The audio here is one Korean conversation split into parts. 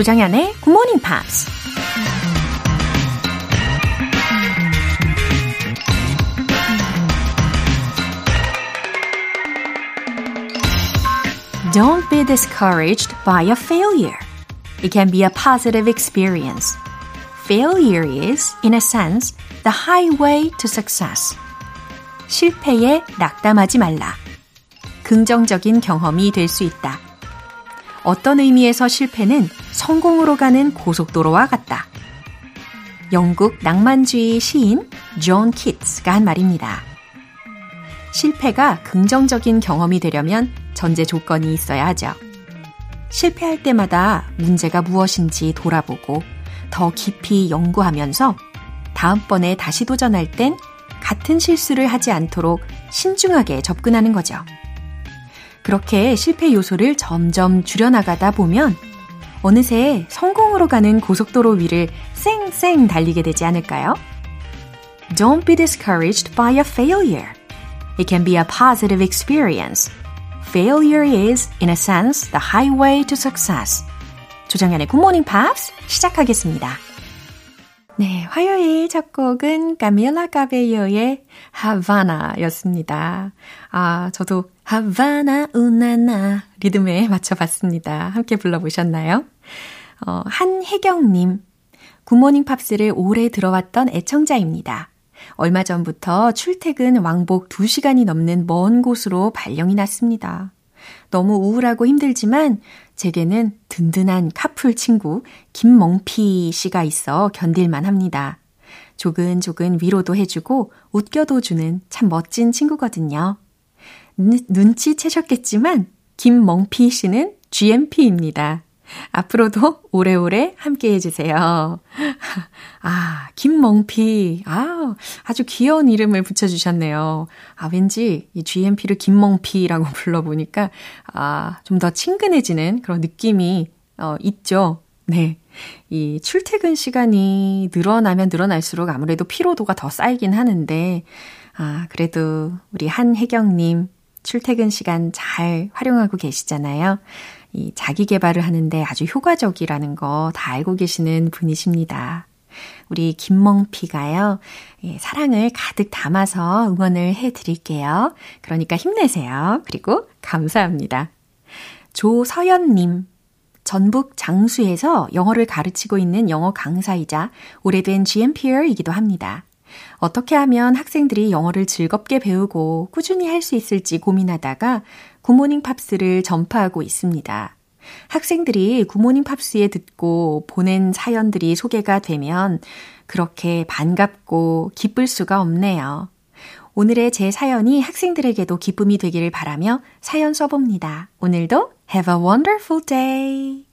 조장현의 Good Morning Pops. Don't be discouraged by a failure. It can be a positive experience. Failure is, in a sense, the highway to success. 실패에 낙담하지 말라. 긍정적인 경험이 될 수 있다. 어떤 의미에서 실패는 성공으로 가는 고속도로와 같다. 영국 낭만주의 시인 존 키츠가 한 말입니다. 실패가 긍정적인 경험이 되려면 전제 조건이 있어야 하죠. 실패할 때마다 문제가 무엇인지 돌아보고 더 깊이 연구하면서 다음번에 다시 도전할 땐 같은 실수를 하지 않도록 신중하게 접근하는 거죠. 그렇게 실패 요소를 점점 줄여나가다 보면 어느새 성공으로 가는 고속도로 위를 쌩쌩 달리게 되지 않을까요? Don't be discouraged by a failure. It can be a positive experience. Failure is, in a sense, the highway to success. 조정연의 굿모닝 팝스 시작하겠습니다. 네, 화요일 첫 곡은 카밀라 카베요의 하바나였습니다. 아, 저도 하바나 우나나 리듬에 맞춰봤습니다. 함께 불러보셨나요? 한혜경님, 굿모닝 팝스를 오래 들어왔던 애청자입니다. 얼마 전부터 출퇴근 왕복 2시간이 넘는 먼 곳으로 발령이 났습니다. 너무 우울하고 힘들지만 제게는 든든한 카풀 친구 김멍피 씨가 있어 견딜만 합니다. 조근조근 위로도 해주고 웃겨도 주는 참 멋진 친구거든요. 눈치채셨겠지만 김멍피 씨는 GMP입니다. 앞으로도 오래오래 함께해 주세요. 아, 김멍피. 아, 아주 귀여운 이름을 붙여주셨네요. 아, 왠지 이 GMP를 김멍피라고 불러보니까 아, 좀 더 친근해지는 그런 느낌이 있죠. 네, 이 출퇴근 시간이 늘어나면 늘어날수록 아무래도 피로도가 더 쌓이긴 하는데 아, 그래도 우리 한혜경님 출퇴근 시간 잘 활용하고 계시잖아요. 이 자기 개발을 하는데 아주 효과적이라는 거 다 알고 계시는 분이십니다. 우리 김멍피가요, 예, 사랑을 가득 담아서 응원을 해드릴게요. 그러니까 힘내세요. 그리고 감사합니다. 조서연님, 전북 장수에서 영어를 가르치고 있는 영어 강사이자 오래된 GMPR이기도 합니다. 어떻게 하면 학생들이 영어를 즐겁게 배우고 꾸준히 할 수 있을지 고민하다가 굿모닝 팝스를 전파하고 있습니다. 학생들이 굿모닝 팝스에 듣고 보낸 사연들이 소개가 되면 그렇게 반갑고 기쁠 수가 없네요. 오늘의 제 사연이 학생들에게도 기쁨이 되기를 바라며 사연 써봅니다. 오늘도 Have a wonderful day!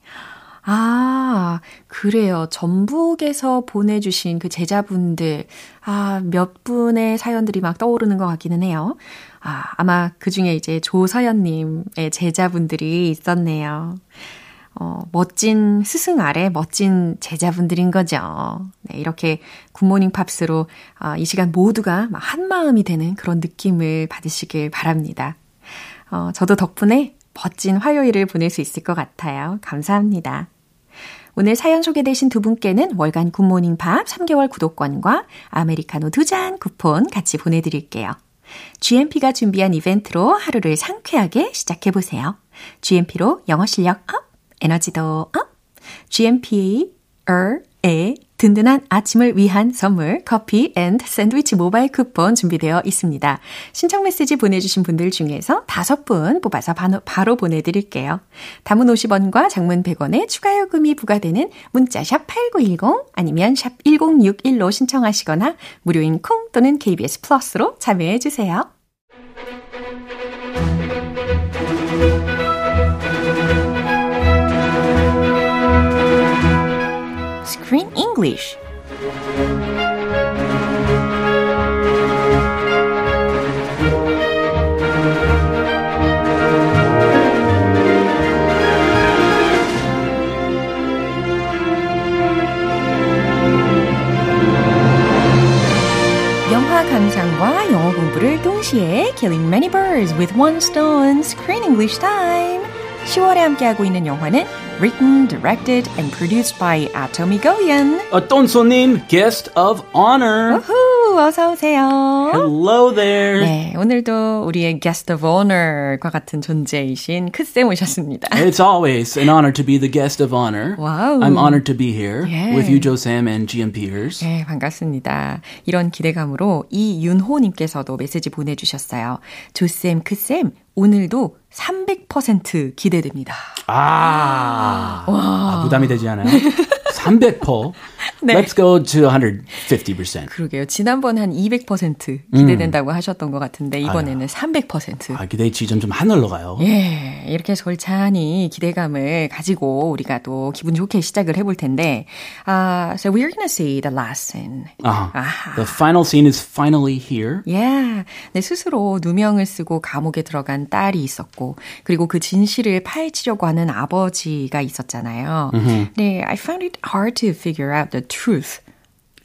아, 그래요. 전북에서 보내주신 그 제자분들, 아, 몇 분의 사연들이 막 떠오르는 것 같기는 해요. 아, 아마 그 중에 이제 조서연님의 제자분들이 있었네요. 멋진 스승 아래 멋진 제자분들인 거죠. 네, 이렇게 굿모닝 팝스로 이 시간 모두가 막 한마음이 되는 그런 느낌을 받으시길 바랍니다. 저도 덕분에 멋진 화요일을 보낼 수 있을 것 같아요. 감사합니다. 오늘 사연 소개되신 두 분께는 월간 굿모닝 팝 3개월 구독권과 아메리카노 2잔 쿠폰 같이 보내드릴게요. GMP가 준비한 이벤트로 하루를 상쾌하게 시작해보세요. GMP로 영어 실력 업, 에너지도 업, GMP의 든든한 아침을 위한 선물 커피 앤 샌드위치 모바일 쿠폰 준비되어 있습니다. 신청 메시지 보내주신 분들 중에서 5분 뽑아서 바로 보내드릴게요. 담은 50원과 장문 100원에 추가 요금이 부과되는 문자 샵 8910 아니면 샵 1061로 신청하시거나 무료인 콩 또는 KBS 플러스로 참여해주세요. Screen English. 영화 감상과 영어 공부를 동시에 Killing many birds with one stone. Screen English time. 10월에 함께하고 있는 영화는 Written, Directed, and Produced by Atom Egoyan. 어떤 손님, Guest of Honor. 우후, 어서 오세요. Hello there. 네, 오늘도 우리의 Guest of Honor과 같은 존재이신 크쌤 오셨습니다. It's always an honor to be the Guest of Honor. Wow. I'm honored to be here 예. with you, Joe-sam, and GM Peters. 네, 반갑습니다. 이런 기대감으로 이윤호님께서도 메시지 보내주셨어요. 조쌤, 크쌤. 오늘도 300% 기대됩니다. 아, 부담이 되지 않아요? 300%? 네. Let's go to 150%. 그러게요. 지난번 한 200% 기대된다고 하셨던 것 같은데 이번에는 300%. 아, 기대치점 좀 하늘로 가요. 예, 이렇게 절찬히 기대감을 가지고 우리가 또 기분 좋게 시작을 해볼 텐데 So we're going to see the last scene. The final scene is finally here. Yeah. 네, 스스로 누명을 쓰고 감옥에 들어간 딸이 있었고 그리고 그 진실을 파헤치려고 하는 아버지가 있었잖아요. Mm-hmm. 네, I found it hard to figure out the truth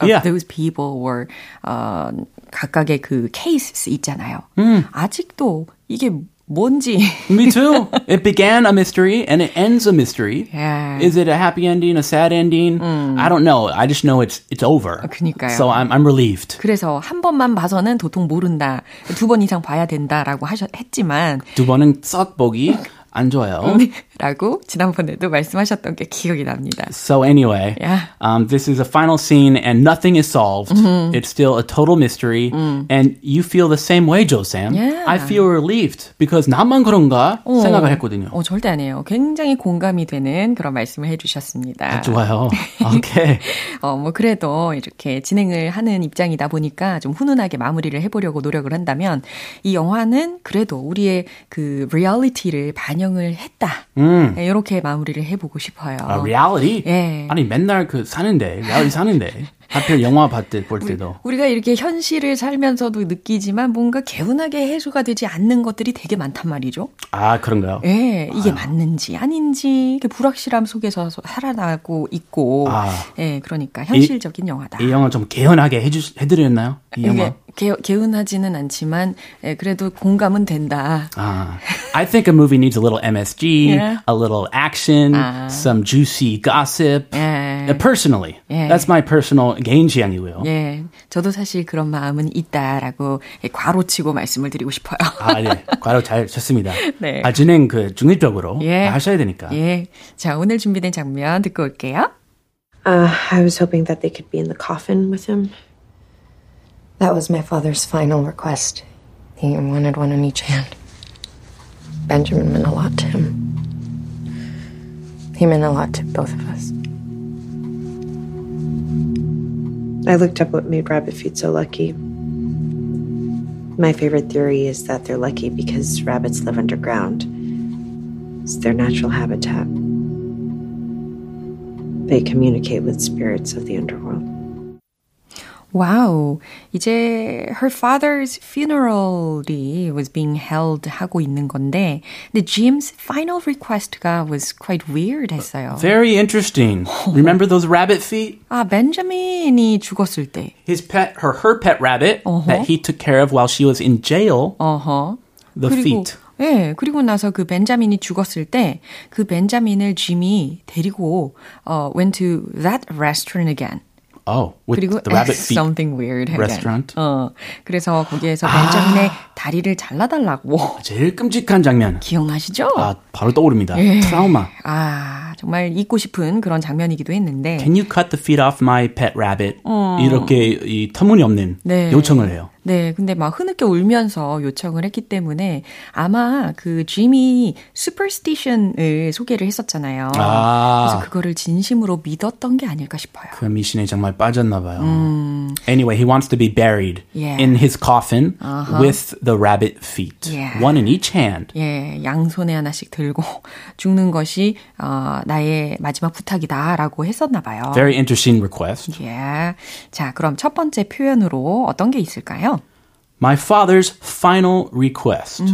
of those people or 각각의 그 케이스 있잖아요. 아직도 이게 뭔지. Me too. It began a mystery and it ends a mystery. Yeah. Is it a happy ending, a sad ending? I don't know. I just know it's over. 그러니까요. So I'm relieved. 그래서 한 번만 봐서는 도통 모른다. 두 번 이상 봐야 된다라고 했지만 두 번은 썩 보기 안 좋아요. 라고 지난번에도 말씀하셨던 게 기억이 납니다. So anyway, this is a final scene and nothing is solved. Mm-hmm. It's still a total mystery. And you feel the same way, Joe-sam. Yeah. I feel relieved because 나만 그런가 생각을 했거든요. 절대 아니에요. 굉장히 공감이 되는 그런 말씀을 해주셨습니다. 좋아요. Okay. 뭐 그래도 이렇게 진행을 하는 입장이다 보니까 좀 훈훈하게 마무리를 해보려고 노력을 한다면 이 영화는 그래도 우리의 그 리얼리티를 반영을 했다. 네, 이렇게 마무리를 해보고 싶어요. reality? 예. 아니 맨날 그 사는데, reality 사는데. 하필 영화 볼 때도. 우리가 이렇게 현실을 살면서도 느끼지만 뭔가 개운하게 해소가 되지 않는 것들이 되게 많단 말이죠. 아, 그런가요? 예, 이게 맞는지 아닌지 그 불확실함 속에서 살아나고 있고 예, 그러니까 현실적인 영화다. 이 영화 좀 개운하게 해드렸나요? 이 영화? 개운하지는 않지만 예, 그래도 공감은 된다. I think a movie needs a little MSG, a little action, some juicy gossip. Yeah. Personally, that's my personal 개인 취향이고요. 예, 저도 사실 그런 마음은 있다라고 괄호치고 말씀을 드리고 싶어요. 네, 괄호 잘 쳤습니다. 네, 진행 그 중립적으로 하셔야 되니까. 예, 자 오늘 준비된 장면 듣고 올게요. I was hoping that they could be in the coffin with him. That was my father's final request. He wanted one on each hand. Benjamin meant a lot to him. He meant a lot to both of us. I looked up what made rabbit feet so lucky. My favorite theory is that they're lucky because rabbits live underground. It's their natural habitat. They communicate with spirits of the underworld. 와우, 이제 her father's funeral이 was being held 하고 있는 건데 근데 Jim's final request가 was quite weird 했어요. Very interesting. Remember those rabbit feet? 아, 벤자민이 죽었을 때. His pet, her pet rabbit that he took care of while she was in jail. The feet. 예, 그리고 나서 그 벤자민이 죽었을 때 그 벤자민을 짐이 데리고 went to that restaurant again. Oh, with the rabbit feet something weird restaurant. 그래서 거기에서 벤자민의 다리를 잘라달라고. 제일 끔찍한 장면. 기억나시죠? 아, 바로 떠오릅니다. 예. 트라우마. 아, 정말 잊고 싶은 그런 장면이기도 했는데. Can you cut the feet off my pet rabbit? 이렇게 이 터무니없는 요청을 해요. 네, 근데 막 흐느껴 울면서 요청을 했기 때문에 아마 그 짐이 superstition을 소개를 했었잖아요. 그래서 그거를 진심으로 믿었던 게 아닐까 싶어요. 그 미신에 정말 빠졌나 봐요. Anyway, he wants to be buried in his coffin with the rabbit feet. One in each hand. 예, 양손에 하나씩 들고 죽는 것이 나의 마지막 부탁이다라고 했었나 봐요. Very interesting request. 예. 자, 그럼 첫 번째 표현으로 어떤 게 있을까요? My father's final request.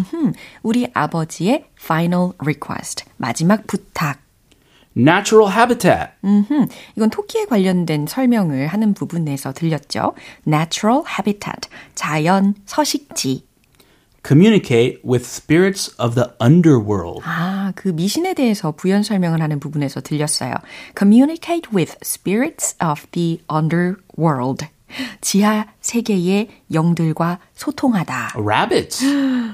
우리 아버지의 final request. 마지막 부탁. Natural habitat. 이건 토끼에 관련된 설명을 하는 부분에서 들렸죠. Natural habitat. 자연 서식지. communicate with spirits of the underworld. 아, 그 미신에 대해서 부연 설명을 하는 부분에서 들렸어요. Communicate with spirits of the underworld. 지하 세계의 영들과 소통하다. Rabbits.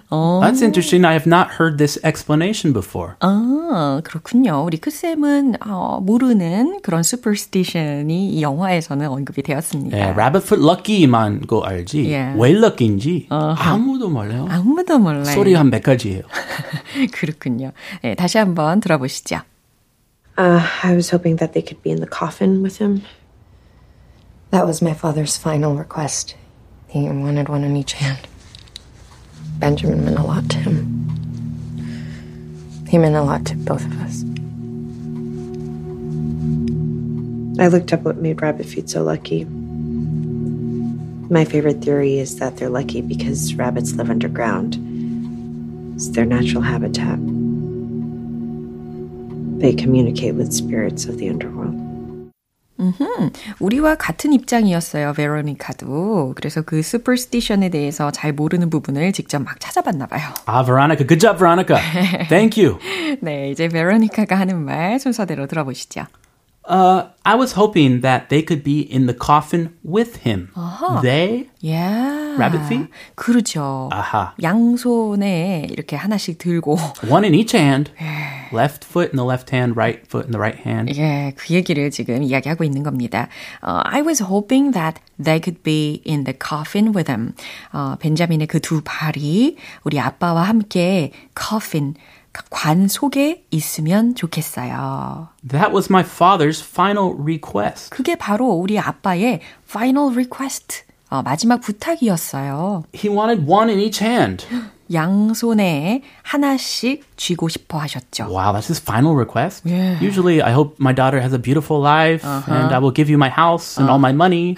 어. That's interesting. I have not heard this explanation before. 아, 그렇군요. 우리 크쌤은 모르는 그런 superstition이 이 영화에서는 언급이 되었습니다. 네, rabbit foot lucky만 거 알지. Yeah. 왜 lucky인지 아무도 몰라요. 아무도 몰라요. 소리 한 100가지예요. 그렇군요. 네, 다시 한번 들어보시죠. I was hoping that they could be in the coffin with him. That was my father's final request. He wanted one on each hand. Benjamin meant a lot to him. He meant a lot to both of us. I looked up what made rabbit feet so lucky. My favorite theory is that they're lucky because rabbits live underground. It's their natural habitat. They communicate with spirits of the underworld. 우리와 같은 입장이었어요, 베로니카도. 그래서 그 superstition에 대해서 잘 모르는 부분을 직접 막 찾아봤나 봐요. 아, Veronica. Good job, Veronica. Thank you. 네, 이제 베로니카가 하는 말 순서대로 들어보시죠. I was hoping that they could be in the coffin with him. Uh-huh. They? Yeah. Rabbit feet? 그렇죠. 아하. 양손에 이렇게 하나씩 들고. One in each hand. Left foot in the left hand, right foot in the right hand. 예, 그 얘기를 지금 이야기하고 있는 겁니다. I was hoping that they could be in the coffin with him. 벤자민의 그 두 발이 우리 아빠와 함께 coffin. 관 속에 있으면 좋겠어요. That was my father's final request. 그게 바로 우리 아빠의 final request, 마지막 부탁이었어요. He wanted one in each hand. 양손에 하나씩 쥐고 싶어 하셨죠. Wow, that's his final request? Yeah. Usually I hope my daughter has a beautiful life uh-huh. and I will give you my house and all my money.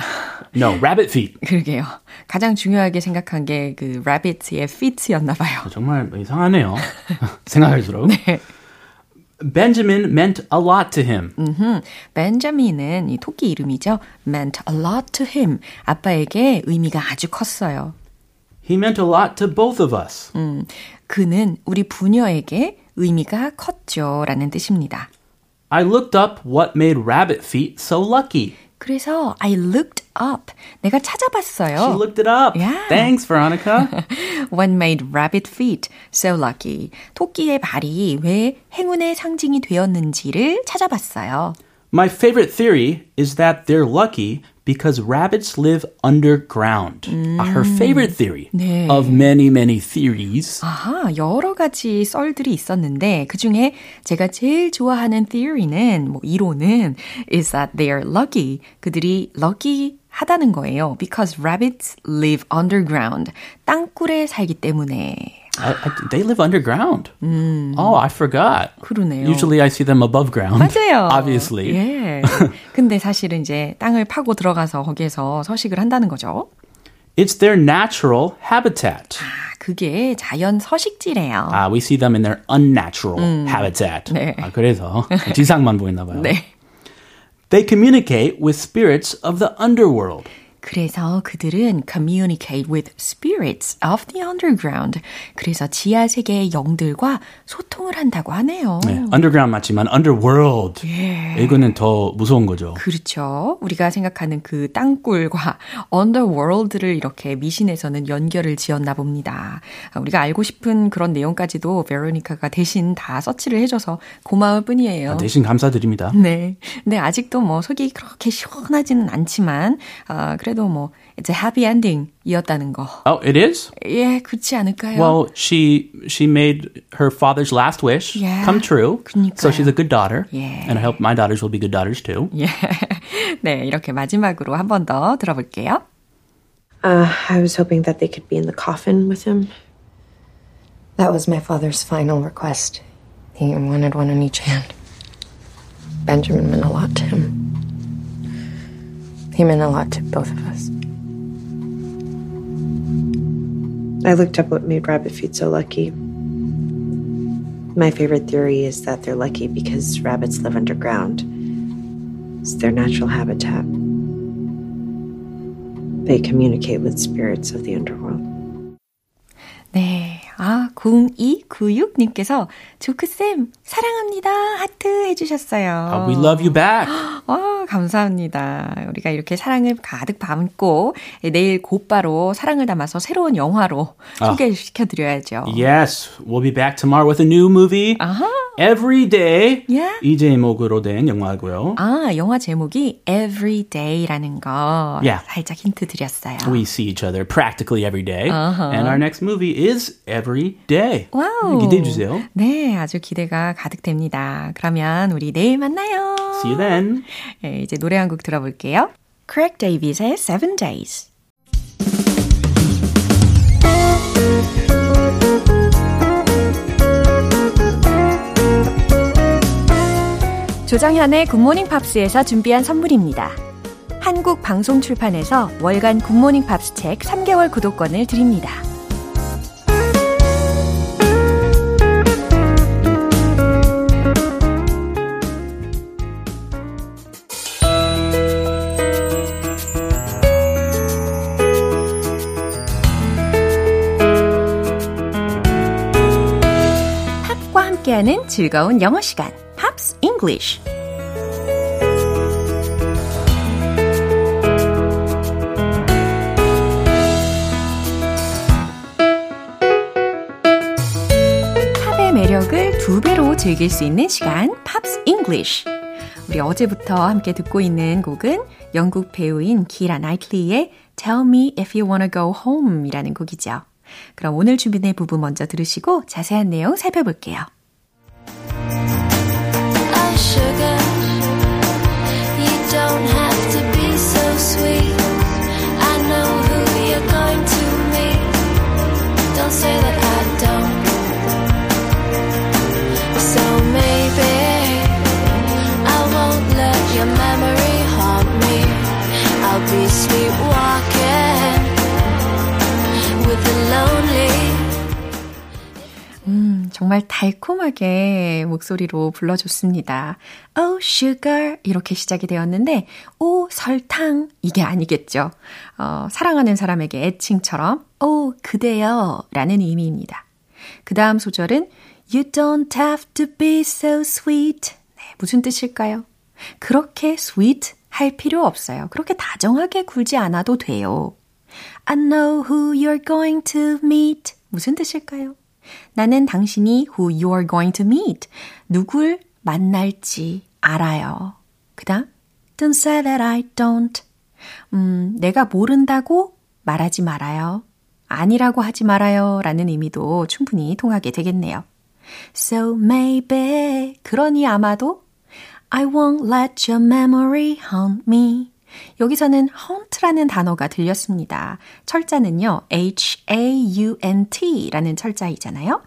No, rabbit feet. 그러게요. 가장 중요하게 생각한 게 그 rabbit의 feet였나 봐요. 정말 이상하네요. 생각할수록. 네. Benjamin meant a lot to him. Benjamin은 이 토끼 이름이죠. meant a lot to him. 아빠에게 의미가 아주 컸어요. He meant a lot to both of us. 그는 우리 부녀에게 의미가 컸죠. 라는 뜻입니다. I looked up what made rabbit feet so lucky. 그래서 I looked up. 내가 찾아봤어요. She looked it up. Yeah. Thanks, Veronica. What made rabbit feet so lucky? 토끼의 발이 왜 행운의 상징이 되었는지를 찾아봤어요. My favorite theory is that they're lucky because rabbits live underground. Her favorite theory 네. of many, many theories. 아하, 여러 가지 썰들이 있었는데 그중에 제가 제일 좋아하는 theory는, 이론은 is that they're lucky. 그들이 lucky 하다는 거예요. Because rabbits live underground. 땅굴에 살기 때문에. They live underground. Oh, I forgot. 그러네요. Usually I see them above ground. 맞아요. Obviously. 예. 근데 사실은 이제 땅을 파고 들어가서 거기에서 서식을 한다는 거죠. It's their natural habitat. 아, 그게 자연 서식지래요. 아, we see them in their unnatural habitat. 네. 아, 그래서 지상만 보이나 봐요. 네. They communicate with spirits of the underworld. 그래서 그들은 communicate with spirits of the underground. 그래서 지하세계의 영들과 소통을 한다고 하네요. 네, underground 맞지만 underworld. 예. 이거는 더 무서운 거죠. 그렇죠. 우리가 생각하는 그 땅굴과 underworld를 이렇게 미신에서는 연결을 지었나 봅니다. 우리가 알고 싶은 그런 내용까지도 베로니카가 대신 다 서치를 해줘서 고마울 뿐이에요. 아, 대신 감사드립니다. 네. 근데 아직도 뭐 속이 그렇게 시원하지는 않지만 그래도 it's a happy ending 이었다는 거. Oh, it is? 예, 그렇지 않을까요? Well, she made her father's last wish yeah. come true. 그러니까요. So she's a good daughter. Yeah. And I hope my daughters will be good daughters too. Yeah. 네, 이렇게 마지막으로 한 번 더 들어볼게요. I was hoping that they could be in the coffin with him. That was my father's final request. He wanted one on each hand. Benjamin meant a lot to him. He meant a lot to both of us. I looked up what made rabbit feet so lucky. My favorite theory is that they're lucky because rabbits live underground. It's their natural habitat. They communicate with spirits of the underworld. 네. 0296님께서 조크쌤 사랑합니다 하트 해주셨어요. We love you back. 감사합니다. 우리가 이렇게 사랑을 가득 담고 내일 곧바로 사랑을 담아서 새로운 영화로 소개시켜드려야죠. Yes, we'll be back tomorrow with a new movie. Everyday. Yeah. 이 제목으로 된 영화고요. 영화 제목이 Everyday라는 거 살짝 힌트 드렸어요. We see each other practically every day. And our next movie is Everyday. 와우. 기대해 주세요. 네, 아주 기대가 가득됩니다. 그러면 우리 내일 만나요. See you then. 네, 이제 노래 한 곡 들어볼게요. Craig Davis의 Seven Days. 조정현의 굿모닝 팝스에서 준비한 선물입니다. 한국 방송 출판에서 월간 굿모닝 팝스 책 3개월 구독권을 드립니다. 팝과 함께하는 즐거운 영어 시간. Pops English. 팝의 매력을 두 배로 즐길 수 있는 시간, Pops English. 우리 어제부터 함께 듣고 있는 곡은 영국 배우인 키라 나이틀리의 Tell Me If You Wanna Go Home 이라는 곡이죠. 그럼 오늘 준비된 부분 먼저 들으시고 자세한 내용 살펴볼게요. Sugar, you don't have to be so sweet. I know who you're going to meet. Don't say that I don't. So maybe I won't let your memory haunt me. I'll be sweet walking with the lonely. 정말 달콤하게 목소리로 불러줬습니다. Oh, sugar 이렇게 시작이 되었는데 오, 설탕 이게 아니겠죠. 사랑하는 사람에게 애칭처럼 오, 그대여 라는 의미입니다. 그 다음 소절은 You don't have to be so sweet. 네, 무슨 뜻일까요? 그렇게 sweet 할 필요 없어요. 그렇게 다정하게 굴지 않아도 돼요. I know who you're going to meet. 무슨 뜻일까요? 나는 당신이 who you are going to meet, 누굴 만날지 알아요. 그 다음, don't say that I don't. 내가 모른다고 말하지 말아요. 아니라고 하지 말아요. 라는 의미도 충분히 통하게 되겠네요. So maybe, 그러니 아마도 I won't let your memory haunt me. 여기서는 haunt라는 단어가 들렸습니다. 철자는요, H-A-U-N-T라는 철자이잖아요.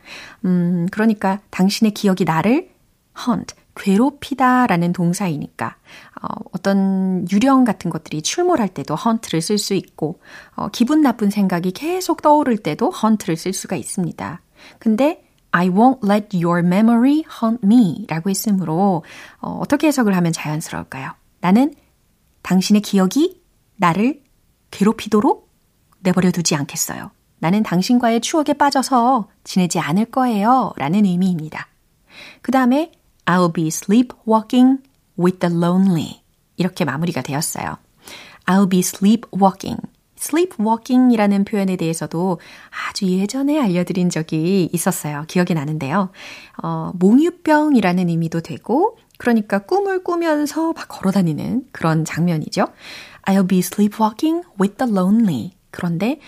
그러니까 당신의 기억이 나를 haunt, 괴롭히다라는 동사이니까 어떤 유령 같은 것들이 출몰할 때도 haunt를 쓸 수 있고 기분 나쁜 생각이 계속 떠오를 때도 haunt를 쓸 수가 있습니다. 근데 I won't let your memory haunt me 라고 했으므로 어떻게 해석을 하면 자연스러울까요? 나는 당신의 기억이 나를 괴롭히도록 내버려 두지 않겠어요. 나는 당신과의 추억에 빠져서 지내지 않을 거예요. 라는 의미입니다. 그 다음에 I'll be sleepwalking with the lonely. 이렇게 마무리가 되었어요. I'll be sleepwalking. sleepwalking이라는 표현에 대해서도 아주 예전에 알려드린 적이 있었어요. 기억이 나는데요. 몽유병이라는 의미도 되고 그러니까 꿈을 꾸면서 막 걸어다니는 그런 장면이죠. I'll be sleepwalking with the lonely. 그런데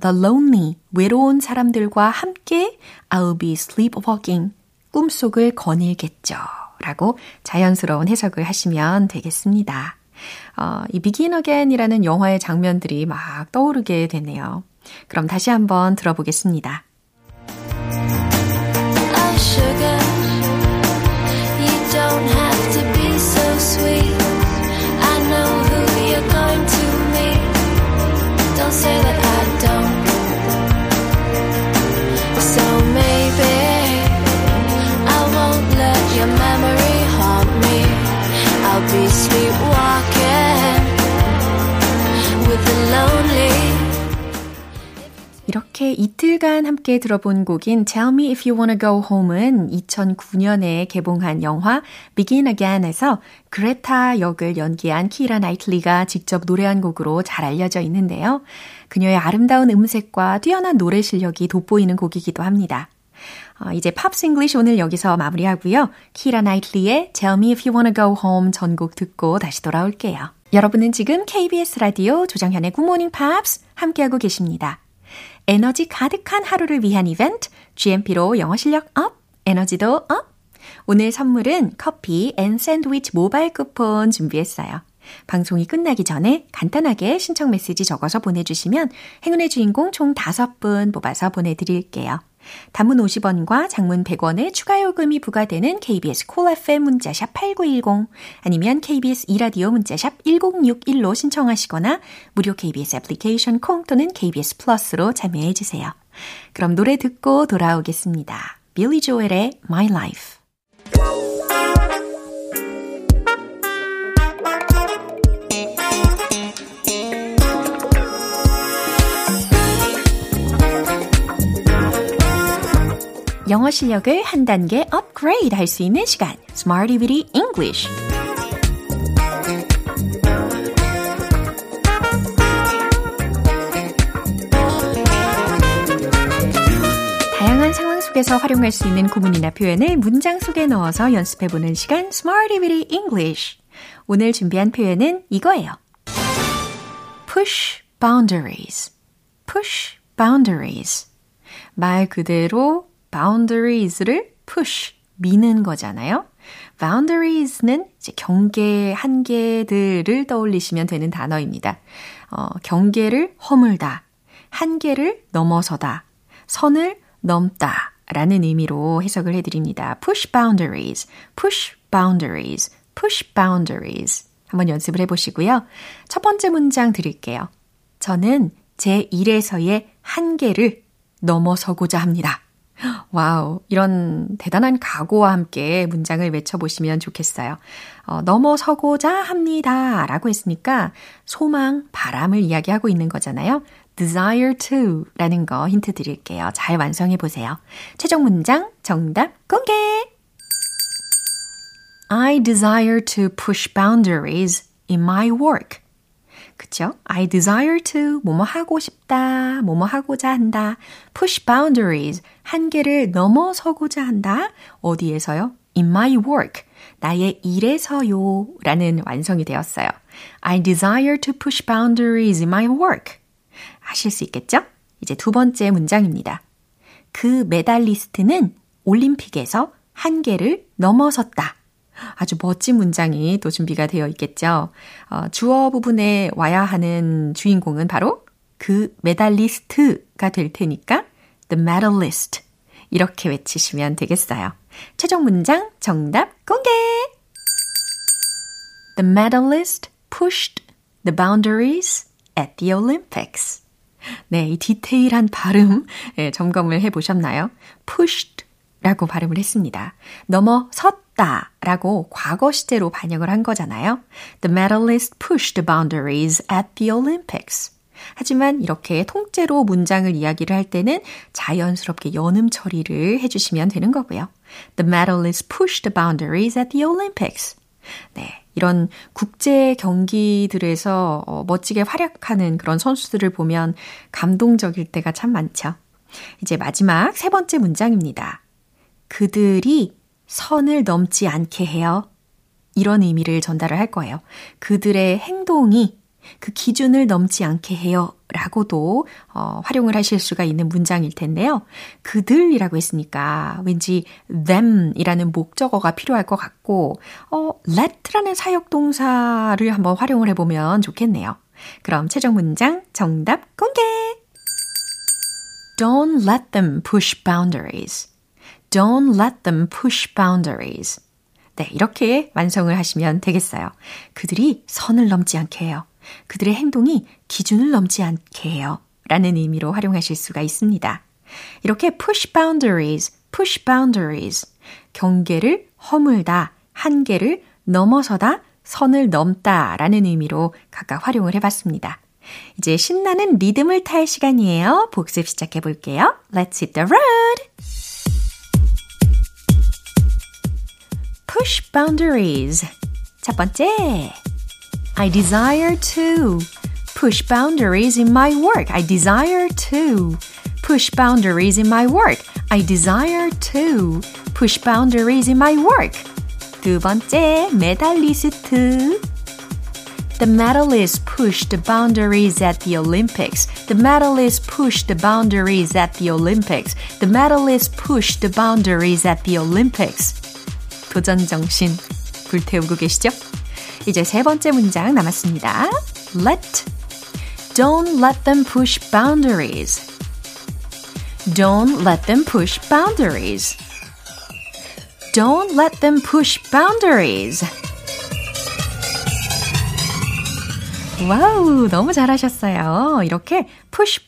the lonely, 외로운 사람들과 함께 I'll be sleepwalking, 꿈속을 거닐겠죠. 라고 자연스러운 해석을 하시면 되겠습니다. 이 Begin Again이라는 영화의 장면들이 막 떠오르게 되네요. 그럼 다시 한번 들어보겠습니다. Don't have to be so sweet. I know who you're going to meet. Don't say that I don't. So maybe I won't let your memory haunt me. I'll be sleepwalking with the lonely. 이렇게 이틀간 함께 들어본 곡인 Tell Me If You Wanna Go Home은 2009년에 개봉한 영화 Begin Again에서 그레타 역을 연기한 키이라 나이틀리가 직접 노래한 곡으로 잘 알려져 있는데요. 그녀의 아름다운 음색과 뛰어난 노래 실력이 돋보이는 곡이기도 합니다. 이제 팝스 잉글리시 오늘 여기서 마무리하고요. 키이라 나이틀리의 Tell Me If You Wanna Go Home 전곡 듣고 다시 돌아올게요. 여러분은 지금 KBS 라디오 조정현의 굿모닝 팝스 함께하고 계십니다. 에너지 가득한 하루를 위한 이벤트 GMP로 영어 실력 업, 에너지도 업! 오늘 선물은 커피 앤 샌드위치 모바일 쿠폰 준비했어요. 방송이 끝나기 전에 간단하게 신청 메시지 적어서 보내주시면 행운의 주인공 총 5분 뽑아서 보내드릴게요. 단문 50원과 장문 100원의 추가 요금이 부과되는 KBS 콜 FM 문자샵 8910 아니면 KBS 이라디오 문자샵 1061로 신청하시거나 무료 KBS 애플리케이션 콩 또는 KBS 플러스로 참여해 주세요. 그럼 노래 듣고 돌아오겠습니다. 빌리 조엘의 My Life. 영어 실력을 한 단계 업그레이드 할 수 있는 시간 Smarty Bitty English 다양한 상황 속에서 활용할 수 있는 구문이나 표현을 문장 속에 넣어서 연습해보는 시간 Smarty Bitty English 오늘 준비한 표현은 이거예요 Push boundaries Push boundaries 말 그대로 boundaries를 push, 미는 거잖아요. boundaries는 이제 경계, 한계들을 떠올리시면 되는 단어입니다. 경계를 허물다, 한계를 넘어서다, 선을 넘다 라는 의미로 해석을 해드립니다. push boundaries, push boundaries, push boundaries 한번 연습을 해보시고요. 첫 번째 문장 드릴게요. 저는 제 일에서의 한계를 넘어서고자 합니다. 와우, 이런 대단한 각오와 함께 문장을 외쳐보시면 좋겠어요. 넘어서고자 합니다 라고 했으니까 소망, 바람을 이야기하고 있는 거잖아요. desire to 라는 거 힌트 드릴게요. 잘 완성해보세요. 최종 문장 정답 공개! I desire to push boundaries in my work. 그쵸? I desire to, 뭐뭐 하고 싶다, 뭐뭐 하고자 한다. push boundaries, 한계를 넘어서고자 한다. 어디에서요? in my work, 나의 일에서요. 라는 완성이 되었어요. I desire to push boundaries in my work. 아실 수 있겠죠? 이제 두 번째 문장입니다. 그 메달리스트는 올림픽에서 한계를 넘어섰다. 아주 멋진 문장이 또 준비가 되어 있겠죠. 주어 부분에 와야 하는 주인공은 바로 그 메달리스트가 될 테니까 the medalist 이렇게 외치시면 되겠어요. 최종 문장 정답 공개! The medalist pushed the boundaries at the Olympics. 네, 이 디테일한 발음 네, 점검을 해보셨나요? pushed 라고 발음을 했습니다. 넘어섰다 라고 과거 시제로 반영을 한 거잖아요. The medalist pushed the boundaries at the Olympics. 하지만 이렇게 통째로 문장을 이야기를 할 때는 자연스럽게 연음 처리를 해주시면 되는 거고요. The medalist pushed the boundaries at the Olympics. 네, 이런 국제 경기들에서 멋지게 활약하는 그런 선수들을 보면 감동적일 때가 참 많죠. 이제 마지막 세 번째 문장입니다. 그들이 선을 넘지 않게 해요. 이런 의미를 전달을 할 거예요. 그들의 행동이 그 기준을 넘지 않게 해요. 라고도 활용을 하실 수가 있는 문장일 텐데요. 그들이라고 했으니까 왠지 them이라는 목적어가 필요할 것 같고 let라는 사역동사를 한번 활용을 해보면 좋겠네요. 그럼 최종 문장 정답 공개! Don't let them push boundaries. Don't let them push boundaries. 네, 이렇게 완성을 하시면 되겠어요. 그들이 선을 넘지 않게 해요. 그들의 행동이 기준을 넘지 않게 해요. 라는 의미로 활용하실 수가 있습니다. 이렇게 push boundaries, push boundaries. 경계를 허물다, 한계를 넘어서다, 선을 넘다 라는 의미로 각각 활용을 해봤습니다. 이제 신나는 리듬을 탈 시간이에요. 복습 시작해 볼게요. Let's hit the road. Push boundaries. 첫 번째. I desire to push boundaries in my work. I desire to push boundaries in my work. I desire to push boundaries in my work. 두 번째, 메달리스트. The medalists pushed the boundaries at the Olympics. The medalists pushed the boundaries at the Olympics. The medalists pushed the boundaries at the Olympics. 도전 정신 불태우고 계시죠? 이제 세 번째 문장 남았습니다. Don't let them push boundaries. Don't let them push boundaries. Don't let them push boundaries. 와우, 너무 잘하셨어요. 이렇게 push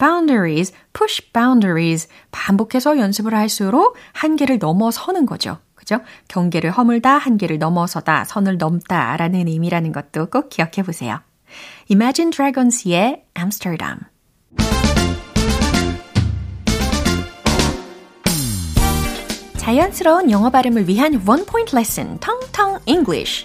boundaries 반복해서 연습을 할수록 한계를 넘어서는 거죠. 그죠? 경계를 허물다, 한계를 넘어서다, 선을 넘다라는 의미라는 것도 꼭 기억해 보세요. Imagine Dragons의 Amsterdam. 자연스러운 영어 발음을 위한 원 포인트 레슨, 텅텅 English.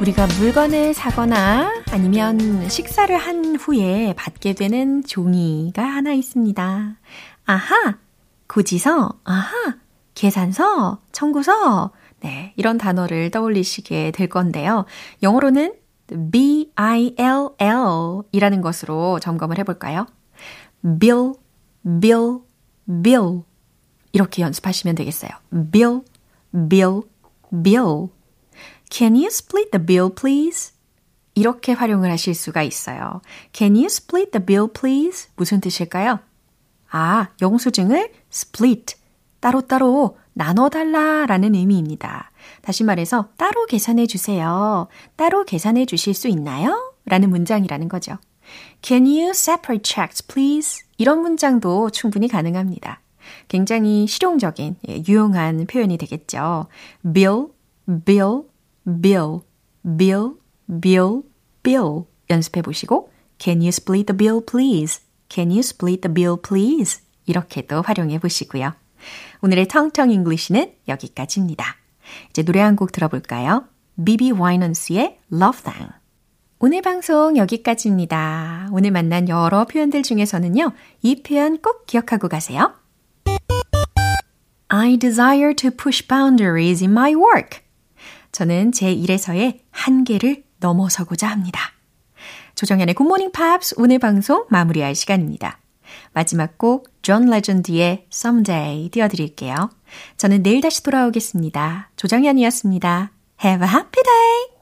우리가 물건을 사거나 아니면 식사를 한 후에 받게 되는 종이가 하나 있습니다. 아하, 고지서, 아하, 계산서, 청구서, 네, 이런 단어를 떠올리시게 될 건데요. 영어로는 bill 이라는 것으로 점검을 해볼까요? bill 이렇게 연습하시면 되겠어요. bill Can you split the bill, please? 이렇게 활용을 하실 수가 있어요. Can you split the bill, please? 무슨 뜻일까요? 아, 영수증을 split, 따로따로 나눠달라라는 의미입니다. 다시 말해서 따로 계산해 주세요. 따로 계산해 주실 수 있나요? 라는 문장이라는 거죠. Can you separate checks, please? 이런 문장도 충분히 가능합니다. 굉장히 실용적인, 유용한 표현이 되겠죠. Bill. 연습해 보시고 Can you split the bill, please? Can you split the bill, please? 이렇게도 활용해 보시고요. 오늘의 텅텅 잉글리시는 여기까지입니다. 이제 노래 한 곡 들어볼까요? 비비 와이넌스의 Love Thang. 오늘 방송 여기까지입니다. 오늘 만난 여러 표현들 중에서는요. 이 표현 꼭 기억하고 가세요. I desire to push boundaries in my work. 저는 제1에서의 한계를 넘어서고자 합니다. 조정현의 굿모닝 팝스 오늘 방송 마무리할 시간입니다. 마지막 곡 존 레전드의 Someday 띄워드릴게요. 저는 내일 다시 돌아오겠습니다. 조정현이었습니다. Have a happy day!